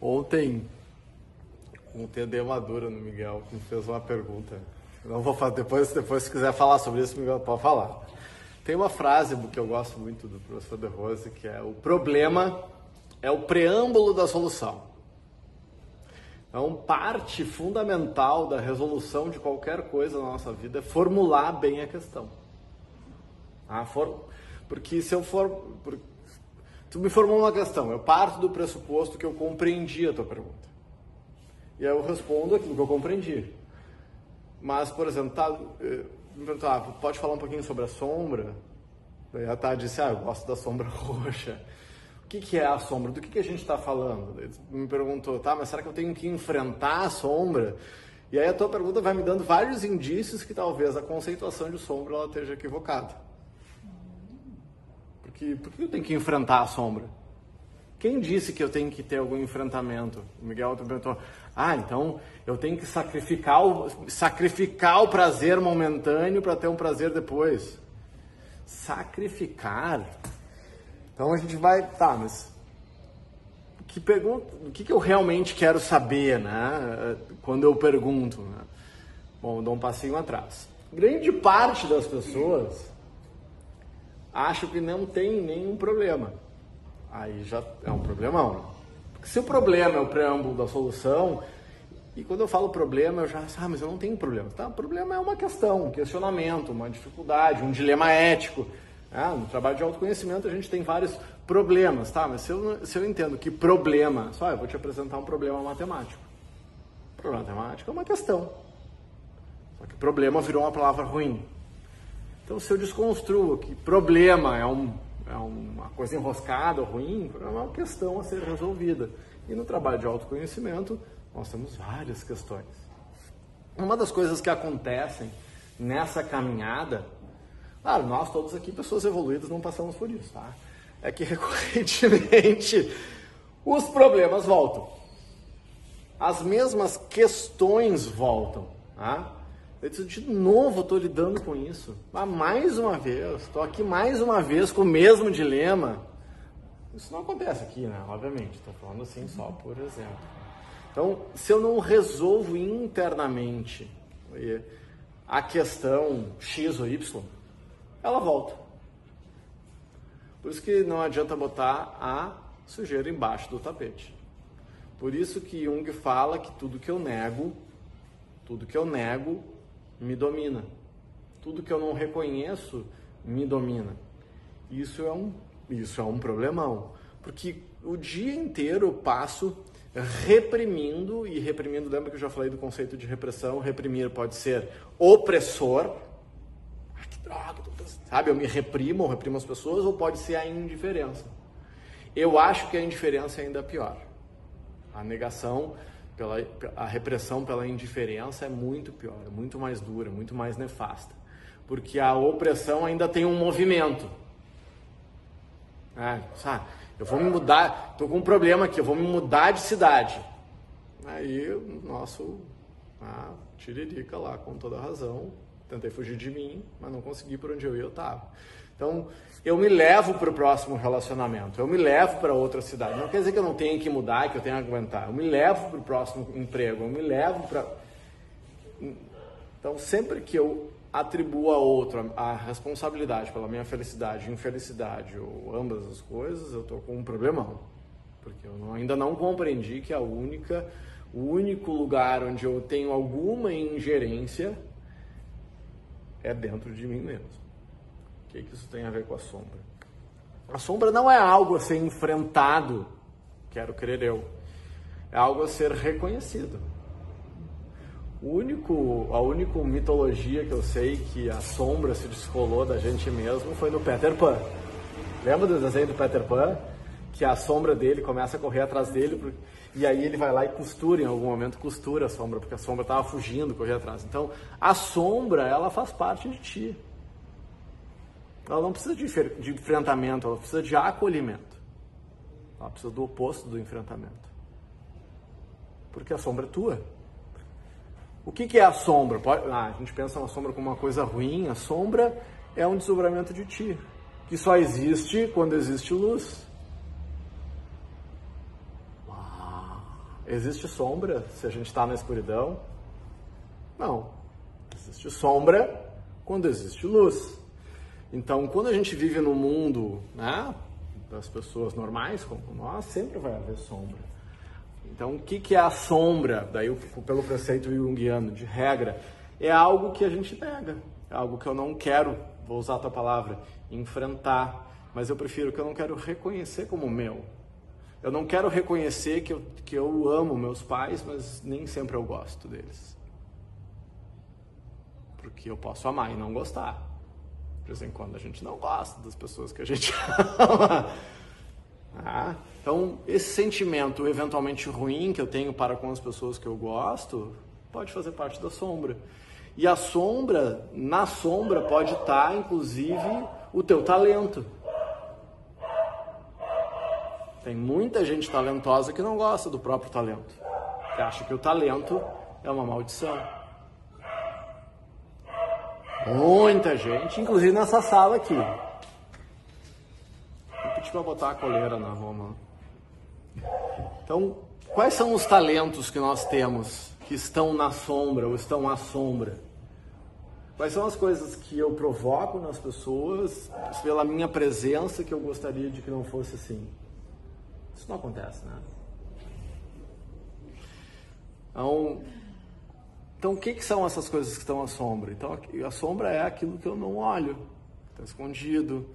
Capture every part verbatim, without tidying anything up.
Ontem, ontem eu dei uma dura no Miguel, que me fez uma pergunta. Não vou fazer, depois, depois se quiser falar sobre isso, Miguel, pode falar. Tem uma frase que eu gosto muito do professor De Rose, que é: o problema é o preâmbulo da solução. Então, parte fundamental da resolução de qualquer coisa na nossa vida é formular bem a questão. Ah, for... Porque se eu for... Tu me formou uma questão, eu parto do pressuposto que eu compreendi a tua pergunta. E aí eu respondo aquilo que eu compreendi. Mas, por exemplo, tá, me perguntaram, ah, pode falar um pouquinho sobre a sombra? Daí a Tata disse, ah, eu gosto da sombra roxa. O que, que é a sombra? Do que, que a gente está falando? Daí me perguntou, tá, mas será que eu tenho que enfrentar a sombra? E aí a tua pergunta vai me dando vários indícios que talvez a conceituação de sombra ela esteja equivocada. Porque, por que eu tenho que enfrentar a sombra? Quem disse que eu tenho que ter algum enfrentamento? O Miguel perguntou, ah, então eu tenho que sacrificar o, sacrificar o prazer momentâneo para ter um prazer depois. Sacrificar? Então a gente vai, tá, mas que pergunta, o que, que eu realmente quero saber, né, quando eu pergunto? Né? Bom, eu dou um passinho atrás. Grande parte das pessoas acha que não tem nenhum problema. Aí já é um problemão, né? Porque se o problema é o preâmbulo da solução, e quando eu falo problema, eu já, ah, mas eu não tenho problema. Tá, o problema é uma questão, um questionamento, uma dificuldade, um dilema ético. Ah, no trabalho de autoconhecimento a gente tem vários problemas, tá? Mas se eu, se eu entendo que problema, só eu vou te apresentar um problema matemático. O problema matemático é uma questão. Só que problema virou uma palavra ruim. Então se eu desconstruo que problema é um... é uma coisa enroscada, ruim, é uma questão a ser resolvida. E no trabalho de autoconhecimento, nós temos várias questões. Uma das coisas que acontecem nessa caminhada, claro, nós todos aqui, pessoas evoluídas, não passamos por isso, tá? É que recorrentemente os problemas voltam. As mesmas questões voltam, tá? Eu disse, de novo, estou lidando com isso. Ah, mais uma vez, estou aqui mais uma vez com o mesmo dilema. Isso não acontece aqui, né? Obviamente, estou falando assim só por exemplo. Então, se eu não resolvo internamente a questão X ou Y, ela volta. Por isso que não adianta botar a sujeira embaixo do tapete. Por isso que Jung fala que tudo que eu nego, tudo que eu nego, me domina. Tudo que eu não reconheço me domina. Isso é um, isso é um problemão. Porque o dia inteiro eu passo reprimindo, e reprimindo, lembra que eu já falei do conceito de repressão? Reprimir pode ser opressor. Ah, que droga, sabe? Eu me reprimo, eu reprimo as pessoas, ou pode ser a indiferença. Eu acho que a indiferença é ainda pior. A negação... Pela, a repressão pela indiferença é muito pior, é muito mais dura, muito mais nefasta. Porque a opressão ainda tem um movimento. É, sabe? Eu vou me mudar, estou com um problema aqui, eu vou me mudar de cidade. Aí o nosso ah, tiririca lá, com toda a razão, tentei fugir de mim, mas não consegui por onde eu ia, eu estava. Então, eu me levo para o próximo relacionamento, eu me levo para outra cidade. Não quer dizer que eu não tenha que mudar, que eu tenha que aguentar. Eu me levo para o próximo emprego, eu me levo para... Então, sempre que eu atribuo a outro a responsabilidade pela minha felicidade, infelicidade, ou ambas as coisas, eu estou com um problemão. Porque eu ainda não compreendi que a única, o único lugar onde eu tenho alguma ingerência é dentro de mim mesmo. O que, que isso tem a ver com a sombra? A sombra não é algo a ser enfrentado, quero crer eu. É algo a ser reconhecido. O único, a única mitologia que eu sei que a sombra se descolou da gente mesmo foi no Peter Pan. Lembra do desenho do Peter Pan? Que a sombra dele começa a correr atrás dele e aí ele vai lá e costura, em algum momento costura a sombra, porque a sombra estava fugindo, corria atrás. Então, a sombra, ela faz parte de ti. Ela não precisa de, de enfrentamento, ela precisa de acolhimento. Ela precisa do oposto do enfrentamento. Porque a sombra é tua. O que, que é a sombra? Pode, ah, a gente pensa na sombra como uma coisa ruim. A sombra é um desdobramento de ti, que só existe quando existe luz. Uau! Existe sombra se a gente está na escuridão? Não. Existe sombra quando existe luz. Então, quando a gente vive no mundo, né, das pessoas normais, como nós, sempre vai haver sombra. Então, o que, que é a sombra? Daí, pelo preceito junguiano, de regra, é algo que a gente pega, é algo que eu não quero, vou usar a tua palavra, enfrentar, mas eu prefiro que eu não quero reconhecer como meu. Eu não quero reconhecer que eu, que eu amo meus pais, mas nem sempre eu gosto deles. Porque eu posso amar e não gostar. De vez em quando a gente não gosta das pessoas que a gente ama. Ah, então, esse sentimento eventualmente ruim que eu tenho para com as pessoas que eu gosto, pode fazer parte da sombra. E a sombra, na sombra, pode estar, inclusive, o teu talento. Tem muita gente talentosa que não gosta do próprio talento, que acha que o talento é uma maldição. Muita gente, inclusive nessa sala aqui. Vou pedir para botar a coleira na Roma. Então, quais são os talentos que nós temos que estão na sombra ou estão à sombra? Quais são as coisas que eu provoco nas pessoas pela minha presença que eu gostaria de que não fosse assim? Isso não acontece, né? Então, então o que, que são essas coisas que estão à sombra? Então, a sombra é aquilo que eu não olho, está escondido.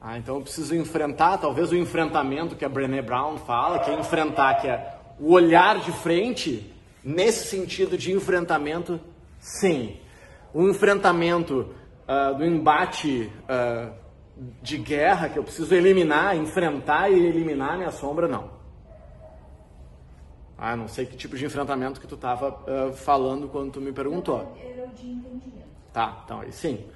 Ah, então eu preciso enfrentar, talvez o enfrentamento que a Brené Brown fala, que é enfrentar, que é o olhar de frente, nesse sentido de enfrentamento, sim. O enfrentamento uh, do embate... Uh, de guerra, que eu preciso eliminar, enfrentar e eliminar minha sombra, não. Ah, não sei que tipo de enfrentamento que tu estava uh, falando quando tu me perguntou. Era o de entendimento. Tá, então aí sim.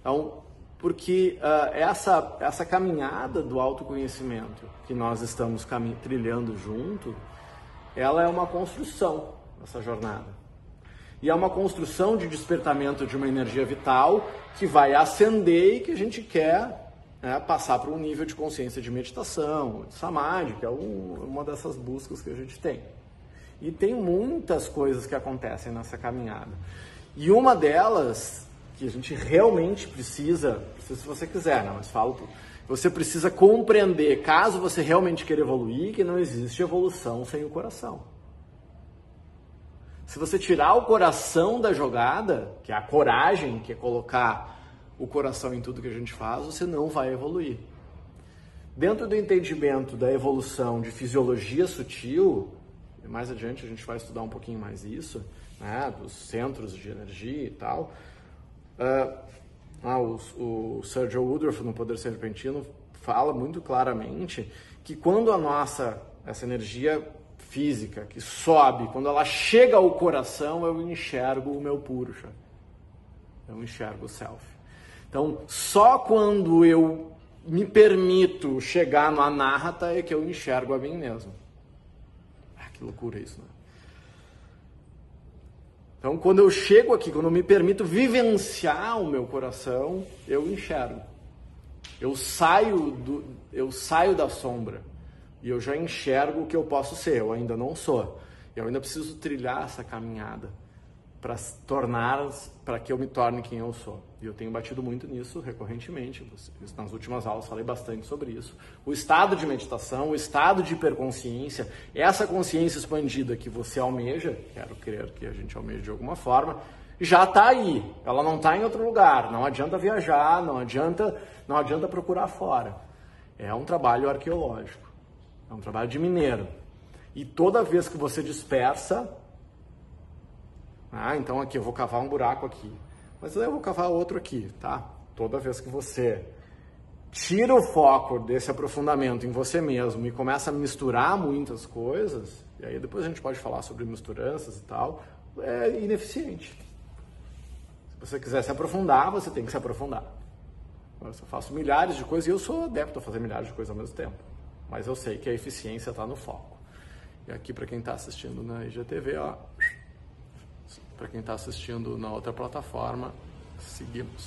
Então, porque uh, essa, essa caminhada do autoconhecimento que nós estamos trilhando junto, ela é uma construção, essa jornada. E é uma construção de despertamento de uma energia vital que vai acender e que a gente quer, né, passar para um nível de consciência de meditação, de samadhi, que é um, uma dessas buscas que a gente tem. E tem muitas coisas que acontecem nessa caminhada. E uma delas, que a gente realmente precisa, se você quiser, né, mas falo, você precisa compreender, caso você realmente queira evoluir, que não existe evolução sem o coração. Se você tirar o coração da jogada, que é a coragem, que é colocar o coração em tudo que a gente faz, você não vai evoluir. Dentro do entendimento da evolução de fisiologia sutil, mais adiante a gente vai estudar um pouquinho mais isso, né, dos centros de energia e tal, uh, ah, o, o Sergio Woodruff, no Poder Serpentino, fala muito claramente que quando a nossa, essa energia física, que sobe, quando ela chega ao coração, eu enxergo o meu purusha, eu enxergo o self. Então, só quando eu me permito chegar no anahata é que eu enxergo a mim mesmo. Ah, que loucura isso, né? Então, quando eu chego aqui, quando eu me permito vivenciar o meu coração, eu enxergo. Eu saio do, eu saio da sombra. E eu já enxergo o que eu posso ser, eu ainda não sou. Eu ainda preciso trilhar essa caminhada para tornar, para que eu me torne quem eu sou. E eu tenho batido muito nisso recorrentemente. Nas últimas aulas falei bastante sobre isso. O estado de meditação, o estado de hiperconsciência, essa consciência expandida que você almeja, quero crer que a gente almeja de alguma forma, já está aí. Ela não está em outro lugar. Não adianta viajar, não adianta, não adianta procurar fora. É um trabalho arqueológico. É um trabalho de mineiro. E toda vez que você dispersa... Ah, então aqui eu vou cavar um buraco aqui. Mas eu vou cavar outro aqui, tá? Toda vez que você tira o foco desse aprofundamento em você mesmo e começa a misturar muitas coisas, e aí depois a gente pode falar sobre misturanças e tal, é ineficiente. Se você quiser se aprofundar, você tem que se aprofundar. Eu faço milhares de coisas e eu sou adepto a fazer milhares de coisas ao mesmo tempo. Mas eu sei que a eficiência está no foco. E aqui, para quem está assistindo na I G T V, ó, para quem está assistindo na outra plataforma, seguimos.